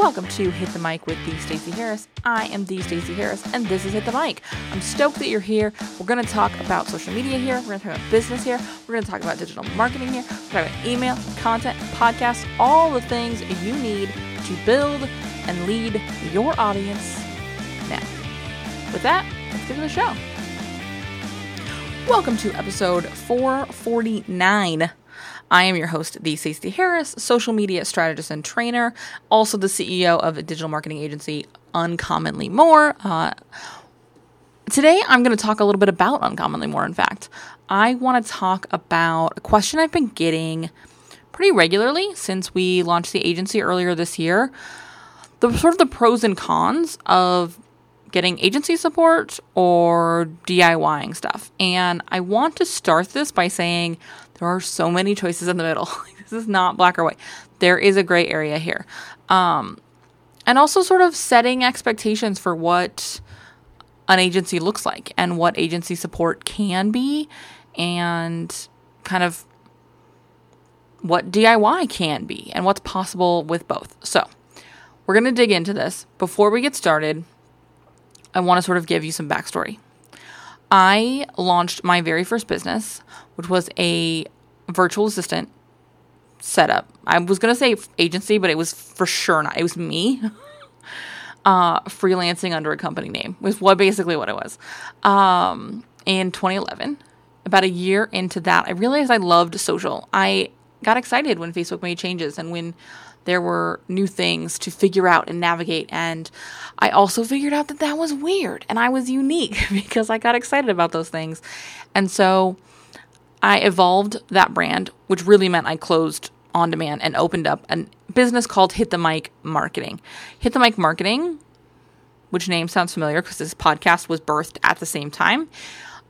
Welcome to Hit the Mic with the Stacey Harris. I am the Stacey Harris, and this is Hit the Mic. I'm stoked that you're here. We're going to talk about social media here. We're going to talk about business here. We're going to talk about digital marketing here. We're going to talk about email, content, podcasts, all the things you need to build and lead your audience now. With that, let's get to the show. Welcome to episode 449. I am your host, the Stacey Harris, social media strategist and trainer, also the CEO of a digital marketing agency, Uncommonly More. Today, I'm going to talk a little bit about Uncommonly More, in fact. I want to talk about a question I've been getting pretty regularly since we launched the agency earlier this year, the sort of the pros and cons of getting agency support or DIYing stuff. And I want to start this by saying there are so many choices in the middle. This is not black or white. There is a gray area here. And also sort of setting expectations for what an agency looks like and what agency support can be and kind of what DIY can be and what's possible with both. So we're going to dig into this. Before we get started, I want to sort of give you some backstory. I launched my very first business, which was a virtual assistant setup. I was going to say agency, but it was for sure not. It was me freelancing under a company name was basically what it was in 2011. About a year into that, I realized I loved social. I got excited when Facebook made changes and when there were new things to figure out and navigate. And I also figured out that was weird and I was unique because I got excited about those things. And so I evolved that brand, which really meant I closed On Demand and opened up a business called Hit the Mic Marketing. Hit the Mic Marketing, which name sounds familiar because this podcast was birthed at the same time,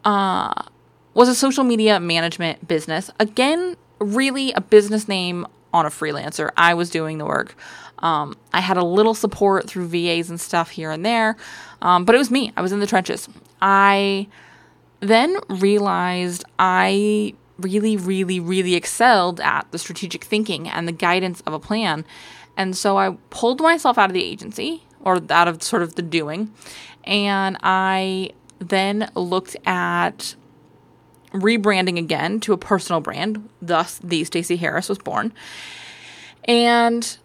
was a social media management business. Again, really a business name on a freelancer. I was doing the work. I had a little support through VAs and stuff here and there, but it was me. I was in the trenches. I then realized I really excelled at the strategic thinking and the guidance of a plan. And so I pulled myself out of the agency or out of sort of the doing. And I then looked at rebranding again to a personal brand, thus the Stacey Harris was born. And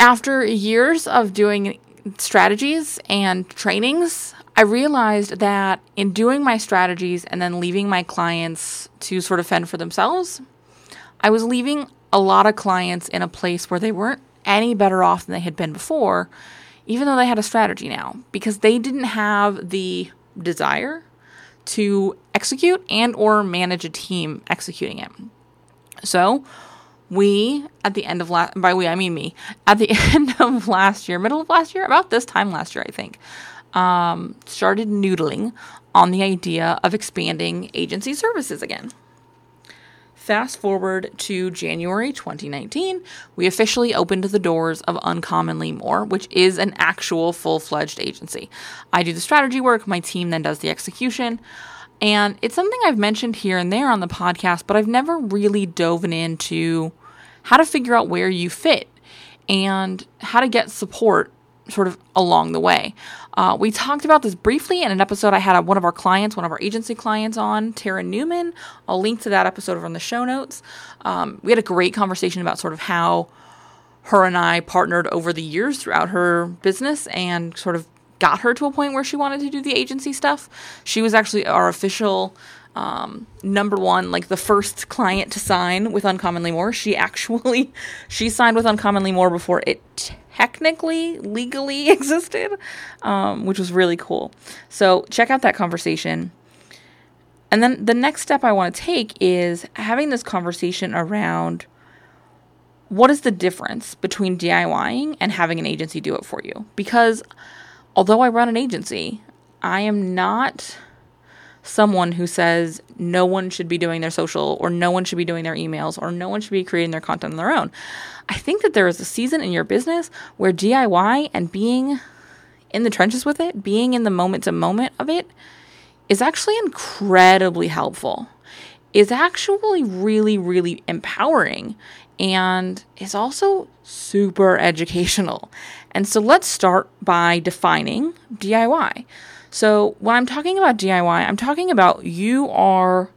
after years of doing strategies and trainings, I realized that in doing my strategies and then leaving my clients to sort of fend for themselves, I was leaving a lot of clients in a place where they weren't any better off than they had been before, even though they had a strategy now, because they didn't have the desire to execute and or manage a team executing it. So we, at the end of last year, I think, started noodling on the idea of expanding agency services again. Fast forward to January 2019, we officially opened the doors of Uncommonly More, which is an actual full-fledged agency. I do the strategy work, my team then does the execution, and it's something I've mentioned here and there on the podcast, but I've never really dove into how to figure out where you fit and how to get support sort of along the way. We talked about this briefly in an episode I had one of our clients, one of our agency clients on, Tara Newman. I'll link to that episode over in the show notes. We had a great conversation about sort of how her and I partnered over the years throughout her business and sort of got her to a point where she wanted to do the agency stuff. She was actually our official number one, like the first client to sign with Uncommonly More. She signed with Uncommonly More before it technically, legally existed, which was really cool. So check out that conversation. And then the next step I want to take is having this conversation around what is the difference between DIYing and having an agency do it for you? Because although I run an agency, I am not someone who says no one should be doing their social or no one should be doing their emails or no one should be creating their content on their own. I think that there is a season in your business where DIY and being in the trenches with it, being in the moment to moment of it is actually incredibly helpful, is actually really empowering and is also super educational. And so let's start by defining DIY. So when I'm talking about DIY, I'm talking about you are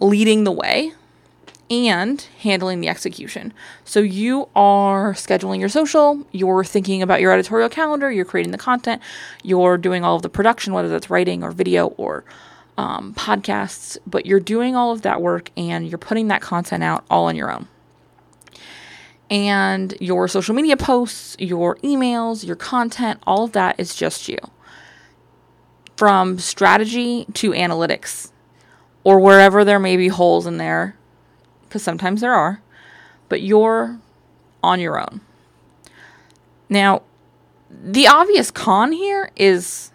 leading the way and handling the execution. So you are scheduling your social, you're thinking about your editorial calendar, you're creating the content, you're doing all of the production, whether that's writing or video or podcasts, but you're doing all of that work and you're putting that content out all on your own. And your social media posts, your emails, your content, all of that is just you. From strategy to analytics, or wherever there may be holes in there, because sometimes there are, but you're on your own. Now, the obvious con here is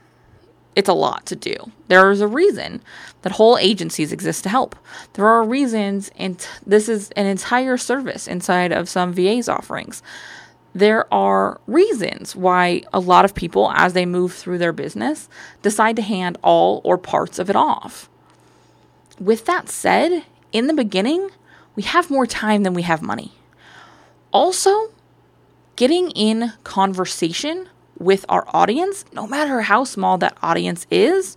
it's a lot to do. There is a reason that whole agencies exist to help. There are reasons, and this is an entire service inside of some VA's offerings. There are reasons why a lot of people, as they move through their business, decide to hand all or parts of it off. With that said, in the beginning, we have more time than we have money. Also, getting in conversation with our audience, no matter how small that audience is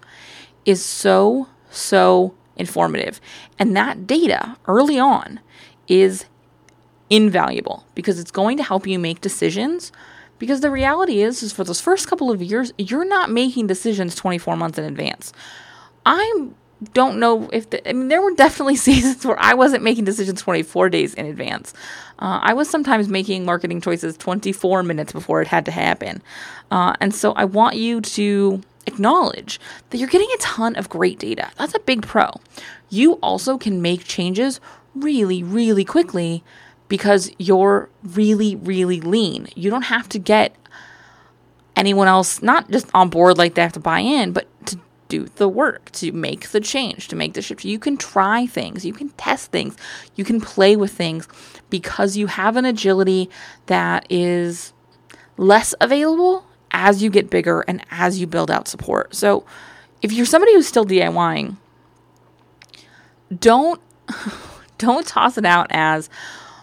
so, so informative. And that data early on is invaluable because it's going to help you make decisions, because the reality is for those first couple of years, you're not making decisions 24 months in advance. I don't know if there were definitely seasons where I wasn't making decisions 24 days in advance. I was sometimes making marketing choices 24 minutes before it had to happen. And so I want you to acknowledge that you're getting a ton of great data. That's a big pro. You also can make changes really, really quickly because you're really, really lean. You don't have to get anyone else, not just on board like they have to buy in, but to do the work, to make the change, to make the shift. You can try things, you can test things, you can play with things because you have an agility that is less available as you get bigger and as you build out support. So if you're somebody who's still DIYing, don't toss it out as,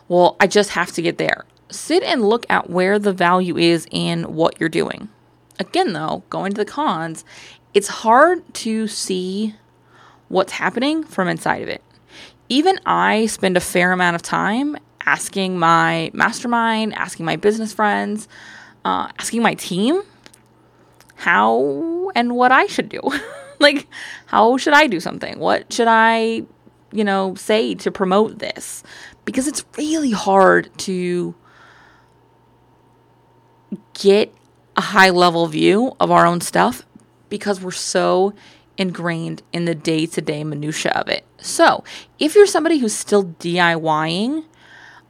well, I just have to get there. Sit and look at where the value is in what you're doing. Again, though, going to the cons, it's hard to see what's happening from inside of it. Even I spend a fair amount of time asking my mastermind, asking my business friends, asking my team how and what I should do. Like, how should I do something? What should I, say to promote this? Because it's really hard to get a high-level view of our own stuff because we're so ingrained in the day-to-day minutia of it. So if you're somebody who's still DIYing,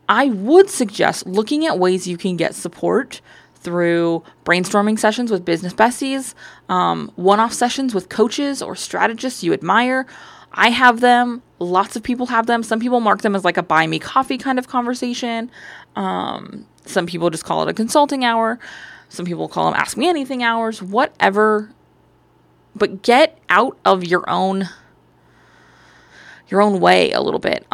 I would suggest looking at ways you can get support through brainstorming sessions with business besties, one-off sessions with coaches or strategists you admire. I have them. Lots of people have them. Some people mark them as like a buy me coffee kind of conversation. Some people just call it a consulting hour. Some people call them ask me anything hours, whatever. But get out of your own way a little bit.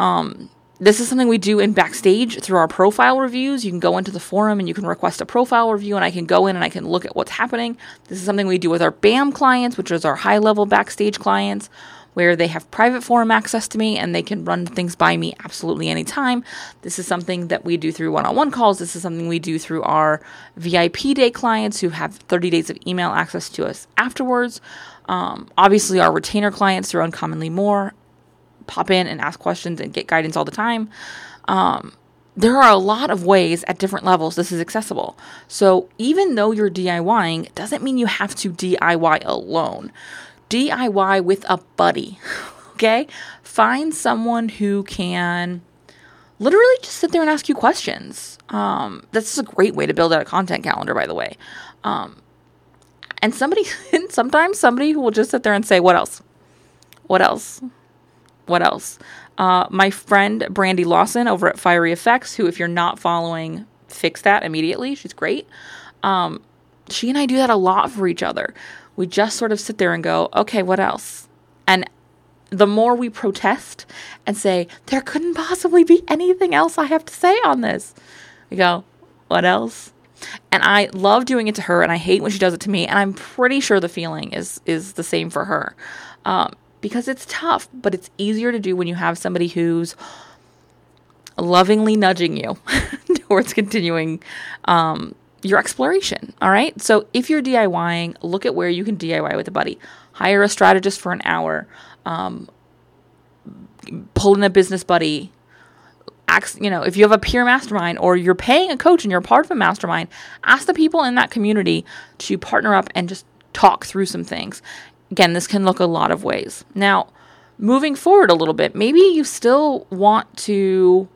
This is something we do in backstage through our profile reviews. You can go into the forum and you can request a profile review, and I can go in and I can look at what's happening. This is something we do with our BAM clients, which is our high level backstage clients, where they have private forum access to me and they can run things by me absolutely anytime. This is something that we do through one-on-one calls. This is something we do through our VIP day clients who have 30 days of email access to us afterwards. Obviously our retainer clients through Uncommonly More pop in and ask questions and get guidance all the time. There are a lot of ways at different levels this is accessible. So even though you're DIYing, it doesn't mean you have to DIY alone. DIY with a buddy, okay? Find someone who can literally just sit there and ask you questions. That's a great way to build out a content calendar, by the way. And sometimes somebody who will just sit there and say, What else? My friend Brandi Lawson over at Fiery FX, who, if you're not following, fix that immediately. She's great. She and I do that a lot for each other. We just sort of sit there and go, okay, what else? And the more we protest and say, there couldn't possibly be anything else I have to say on this, we go, what else? And I love doing it to her, and I hate when she does it to me, and I'm pretty sure the feeling is the same for her. Because it's tough, but it's easier to do when you have somebody who's lovingly nudging you towards continuing your exploration, all right? So if you're DIYing, look at where you can DIY with a buddy. Hire a strategist for an hour. Pull in a business buddy. Ask, if you have a peer mastermind or you're paying a coach and you're part of a mastermind, ask the people in that community to partner up and just talk through some things. Again, this can look a lot of ways. Now, moving forward a little bit, maybe you still want to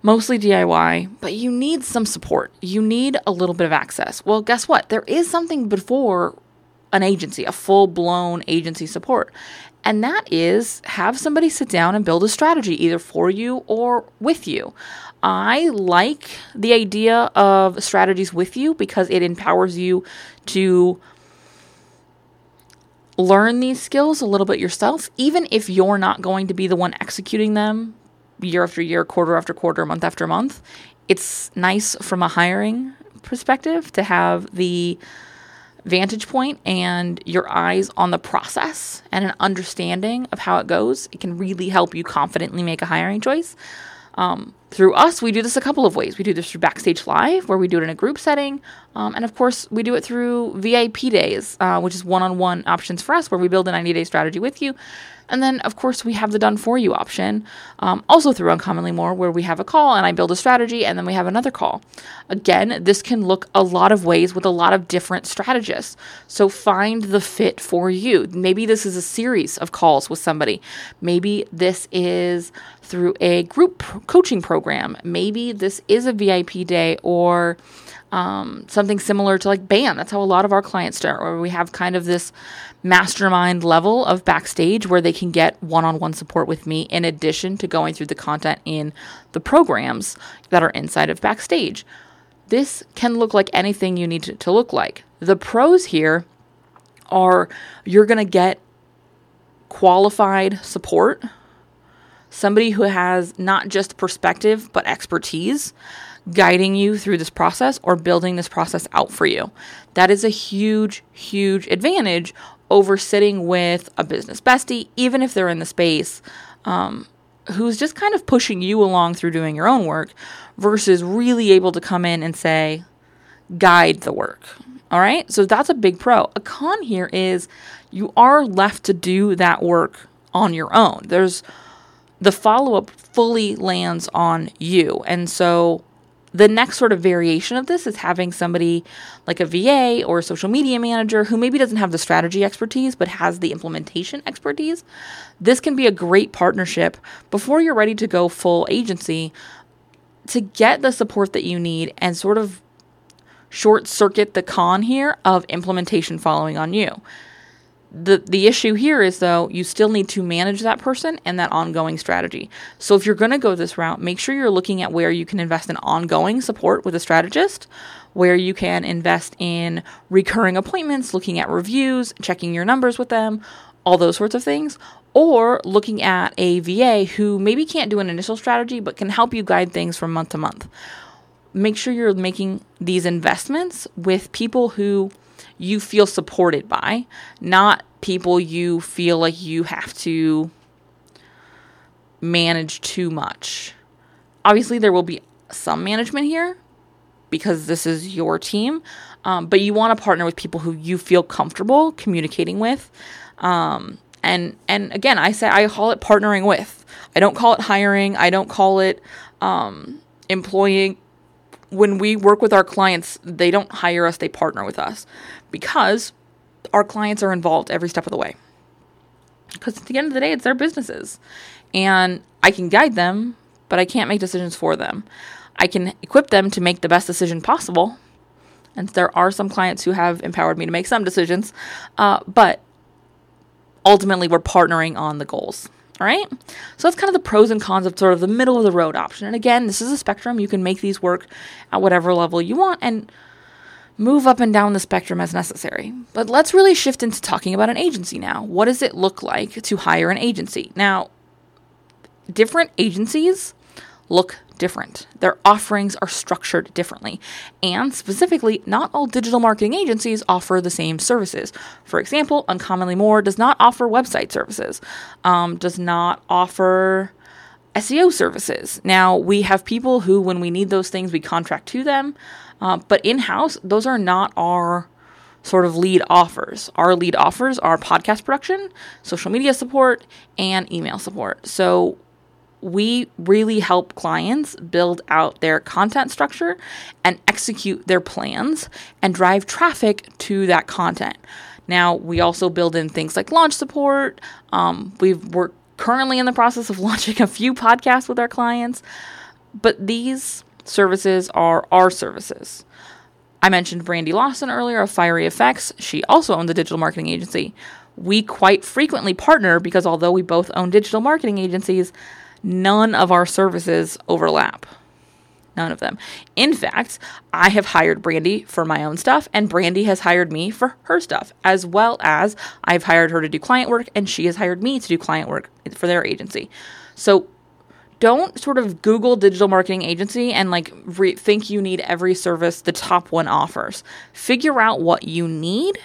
mostly DIY, but you need some support. You need a little bit of access. Well, guess what? There is something before an agency, a full-blown agency support. And that is have somebody sit down and build a strategy either for you or with you. I like the idea of strategies with you because it empowers you to learn these skills a little bit yourself, even if you're not going to be the one executing them year after year, quarter after quarter, month after month. It's nice from a hiring perspective to have the vantage point and your eyes on the process and an understanding of how it goes. It can really help you confidently make a hiring choice. Through us, we do this a couple of ways. We do this through Backstage Live, where we do it in a group setting. And of course, we do it through VIP days, which is one-on-one options for us, where we build a 90-day strategy with you. And then, of course, we have the done-for-you option, also through Uncommonly More, where we have a call and I build a strategy and then we have another call. Again, this can look a lot of ways with a lot of different strategists. So find the fit for you. Maybe this is a series of calls with somebody. Maybe this is through a group coaching program. Maybe this is a VIP day or something similar to like BAM. That's how a lot of our clients start, where we have kind of this mastermind level of backstage where they can get one-on-one support with me in addition to going through the content in the programs that are inside of backstage. This can look like anything you need to look like. The pros here are you're going to get qualified support, somebody who has not just perspective but expertise, guiding you through this process or building this process out for you. That is a huge, huge advantage over sitting with a business bestie, even if they're in the space, who's just kind of pushing you along through doing your own work versus really able to come in and say, guide the work. All right. So that's a big pro. A con here is you are left to do that work on your own. The follow-up fully lands on you. And so the next sort of variation of this is having somebody like a VA or a social media manager who maybe doesn't have the strategy expertise but has the implementation expertise. This can be a great partnership before you're ready to go full agency to get the support that you need and sort of short circuit the con here of implementation following on you. The issue here is, though, you still need to manage that person and that ongoing strategy. So if you're going to go this route, make sure you're looking at where you can invest in ongoing support with a strategist, where you can invest in recurring appointments, looking at reviews, checking your numbers with them, all those sorts of things, or looking at a VA who maybe can't do an initial strategy but can help you guide things from month to month. Make sure you're making these investments with people who you feel supported by, not people you feel like you have to manage too much. Obviously, there will be some management here because this is your team, but you want to partner with people who you feel comfortable communicating with. And again, I call it partnering with. I don't call it hiring. I don't call it employing. When we work with our clients, they don't hire us, they partner with us because our clients are involved every step of the way. Because at the end of the day, it's their businesses and I can guide them, but I can't make decisions for them. I can equip them to make the best decision possible. And there are some clients who have empowered me to make some decisions, but ultimately we're partnering on the goals. All right. So that's kind of the pros and cons of sort of the middle of the road option. And again, this is a spectrum. You can make these work at whatever level you want. And move up and down the spectrum as necessary. But let's really shift into talking about an agency now. What does it look like to hire an agency? Now, different agencies look different. Their offerings are structured differently. And specifically, not all digital marketing agencies offer the same services. For example, Uncommonly More does not offer website services, does not offer SEO services. Now, we have people who, when we need those things, we contract to them. But in-house, those are not our sort of lead offers. Our lead offers are podcast production, social media support, and email support. So we really help clients build out their content structure and execute their plans and drive traffic to that content. Now, we also build in things like launch support. We're currently in the process of launching a few podcasts with our clients, but these services are our services. I mentioned Brandi Lawson earlier of Fiery FX. She also owned the digital marketing agency. We quite frequently partner because although we both own digital marketing agencies, none of our services overlap. None of them. In fact, I have hired Brandi for my own stuff and Brandi has hired me for her stuff, as well as I've hired her to do client work and she has hired me to do client work for their agency. So don't sort of Google digital marketing agency and think you need every service the top one offers. Figure out what you need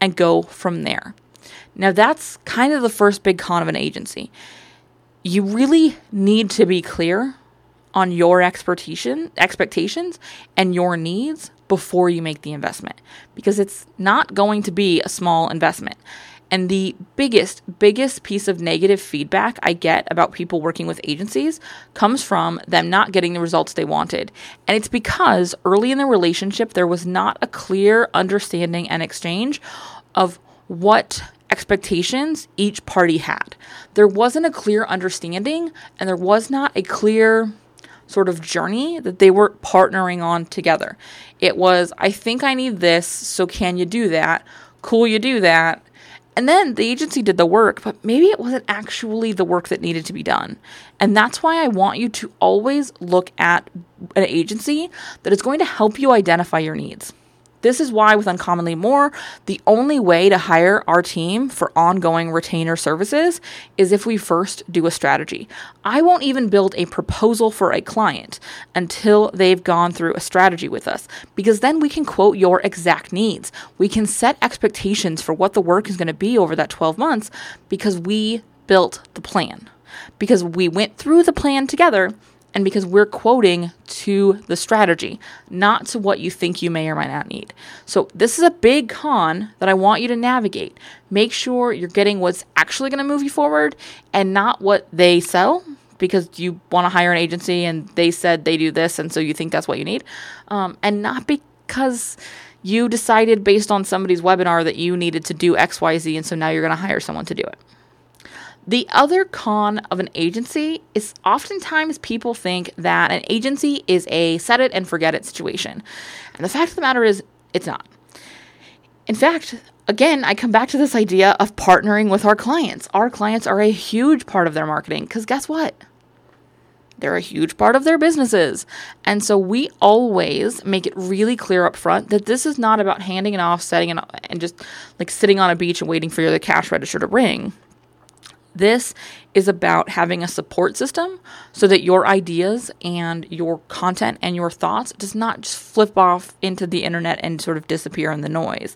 and go from there. Now that's kind of the first big con of an agency. You really need to be clear on your expectations and your needs before you make the investment, because it's not going to be a small investment. And the biggest piece of negative feedback I get about people working with agencies comes from them not getting the results they wanted. And it's because early in the relationship, there was not a clear understanding and exchange of what expectations each party had. There wasn't a clear understanding and there was not a clear sort of journey that they were partnering on together. It was, I think I need this, so can you do that? Cool, you do that. And then the agency did the work, but maybe it wasn't actually the work that needed to be done. And that's why I want you to always look at an agency that is going to help you identify your needs. This is why with Uncommonly More, the only way to hire our team for ongoing retainer services is if we first do a strategy. I won't even build a proposal for a client until they've gone through a strategy with us, because then we can quote your exact needs. We can set expectations for what the work is going to be over that 12 months because we built the plan, because we went through the plan together, and because we're quoting to the strategy, not to what you think you may or might not need. So this is a big con that I want you to navigate. Make sure you're getting what's actually going to move you forward and not what they sell, because you want to hire an agency and they said they do this and so you think that's what you need. And not because you decided based on somebody's webinar that you needed to do X, Y, Z and so now you're going to hire someone to do it. The other con of an agency is oftentimes people think that an agency is a set it and forget it situation. And the fact of the matter is, it's not. In fact, again, I come back to this idea of partnering with our clients. Our clients are a huge part of their marketing because guess what? They're a huge part of their businesses. And so we always make it really clear up front that this is not about handing it off, setting it up, and just sitting on a beach and waiting for the cash register to ring. This is about having a support system so that your ideas and your content and your thoughts does not just flip off into the internet and sort of disappear in the noise.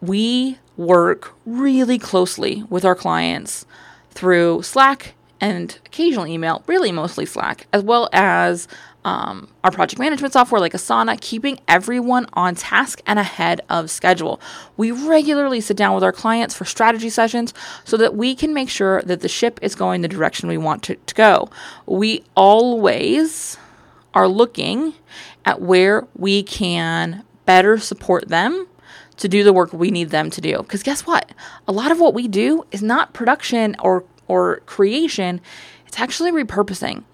We work really closely with our clients through Slack and occasional email, really mostly Slack, as well as our project management software like Asana, keeping everyone on task and ahead of schedule. We regularly sit down with our clients for strategy sessions so that we can make sure that the ship is going the direction we want it to go. We always are looking at where we can better support them to do the work we need them to do. Because guess what? A lot of what we do is not production or creation. It's actually repurposing.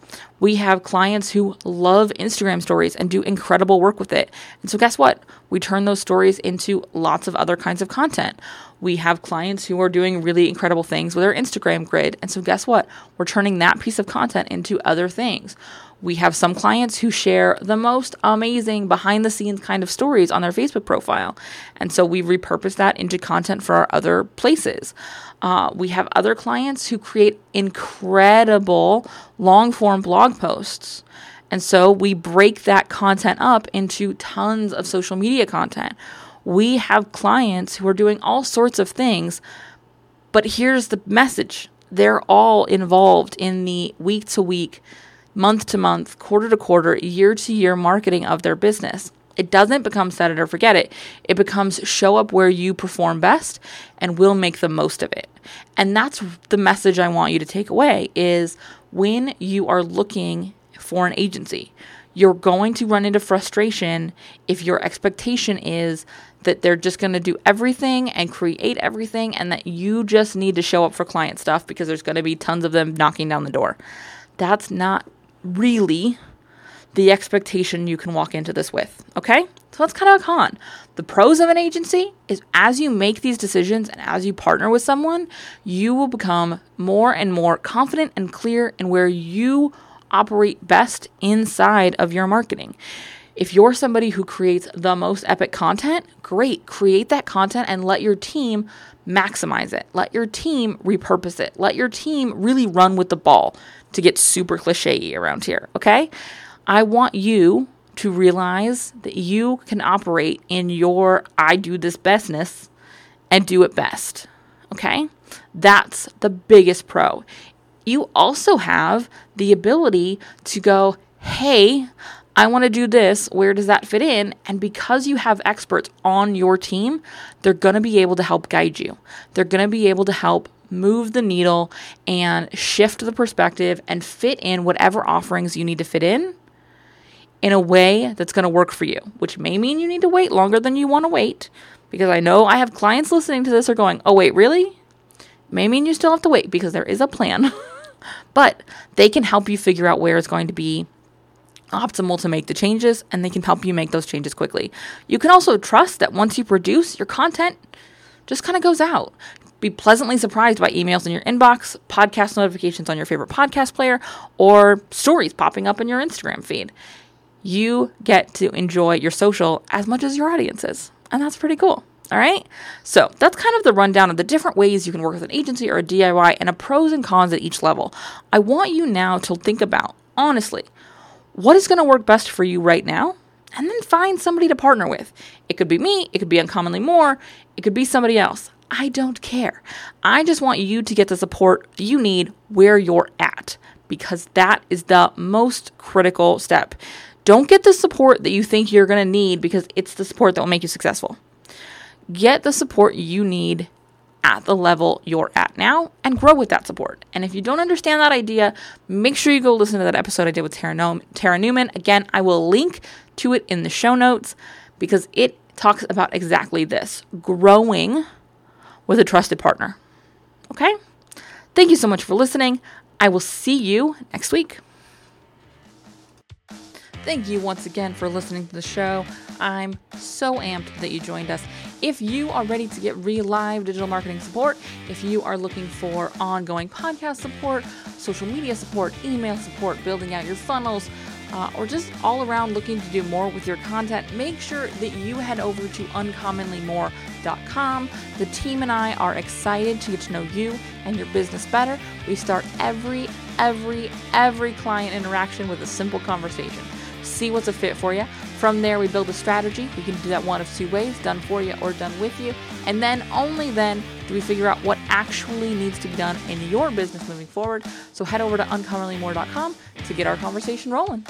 We have clients who love Instagram stories and do incredible work with it. And so guess what? We turn those stories into lots of other kinds of content. We have clients who are doing really incredible things with their Instagram grid. And so guess what? We're turning that piece of content into other things. We have some clients who share the most amazing behind-the-scenes kind of stories on their Facebook profile. And so we repurpose that into content for our other places. We have other clients who create incredible long-form blog posts. And so we break that content up into tons of social media content. We have clients who are doing all sorts of things, but here's the message. They're all involved in the week-to-week, month-to-month, quarter-to-quarter, year-to-year marketing of their business. It doesn't become set it or forget it. It becomes show up where you perform best and will make the most of it. And that's the message I want you to take away is when you are looking for an agency, you're going to run into frustration if your expectation is that they're just going to do everything and create everything and that you just need to show up for client stuff because there's going to be tons of them knocking down the door. That's not really the expectation you can walk into this with, okay? So that's kind of a con. The pros of an agency is as you make these decisions and as you partner with someone, you will become more and more confident and clear in where you operate best inside of your marketing. If you're somebody who creates the most epic content, great, create that content and let your team maximize it. Let your team repurpose it. Let your team really run with the ball, to get super cliche-y around here, okay? I want you to realize that you can operate in your I do this bestness and do it best, okay? That's the biggest pro. You also have the ability to go, hey, I want to do this. Where does that fit in? And because you have experts on your team, they're going to be able to help guide you. They're going to be able to help move the needle and shift the perspective and fit in whatever offerings you need to fit in a way that's going to work for you, which may mean you need to wait longer than you want to wait. Because I know I have clients listening to this are going, oh, wait, really? May mean you still have to wait because there is a plan, but they can help you figure out where it's going to be optimal to make the changes, and they can help you make those changes quickly. You can also trust that once you produce, your content just kind of goes out. Be pleasantly surprised by emails in your inbox, podcast notifications on your favorite podcast player, or stories popping up in your Instagram feed. You get to enjoy your social as much as your audiences, and that's pretty cool. All right. So that's kind of the rundown of the different ways you can work with an agency or a DIY and the pros and cons at each level. I want you now to think about, honestly, what is going to work best for you right now? And then find somebody to partner with. It could be me. It could be Uncommonly More. It could be somebody else. I don't care. I just want you to get the support you need where you're at, because that is the most critical step. Don't get the support that you think you're going to need because it's the support that will make you successful. Get the support you need at the level you're at now and grow with that support. And if you don't understand that idea, make sure you go listen to that episode I did with Tara Newman. Again, I will link to it in the show notes because it talks about exactly this, growing with a trusted partner. Okay? Thank you so much for listening. I will see you next week. Thank you once again for listening to the show. I'm so amped that you joined us. If you are ready to get real live digital marketing support, if you are looking for ongoing podcast support, social media support, email support, building out your funnels, or just all around looking to do more with your content, make sure that you head over to uncommonlymore.com. The team and I are excited to get to know you and your business better. We start every client interaction with a simple conversation. See what's a fit for you. From there, we build a strategy. We can do that one of two ways, done for you or done with you. And then, only then, do we figure out what actually needs to be done in your business moving forward. So head over to uncommonlymore.com to get our conversation rolling.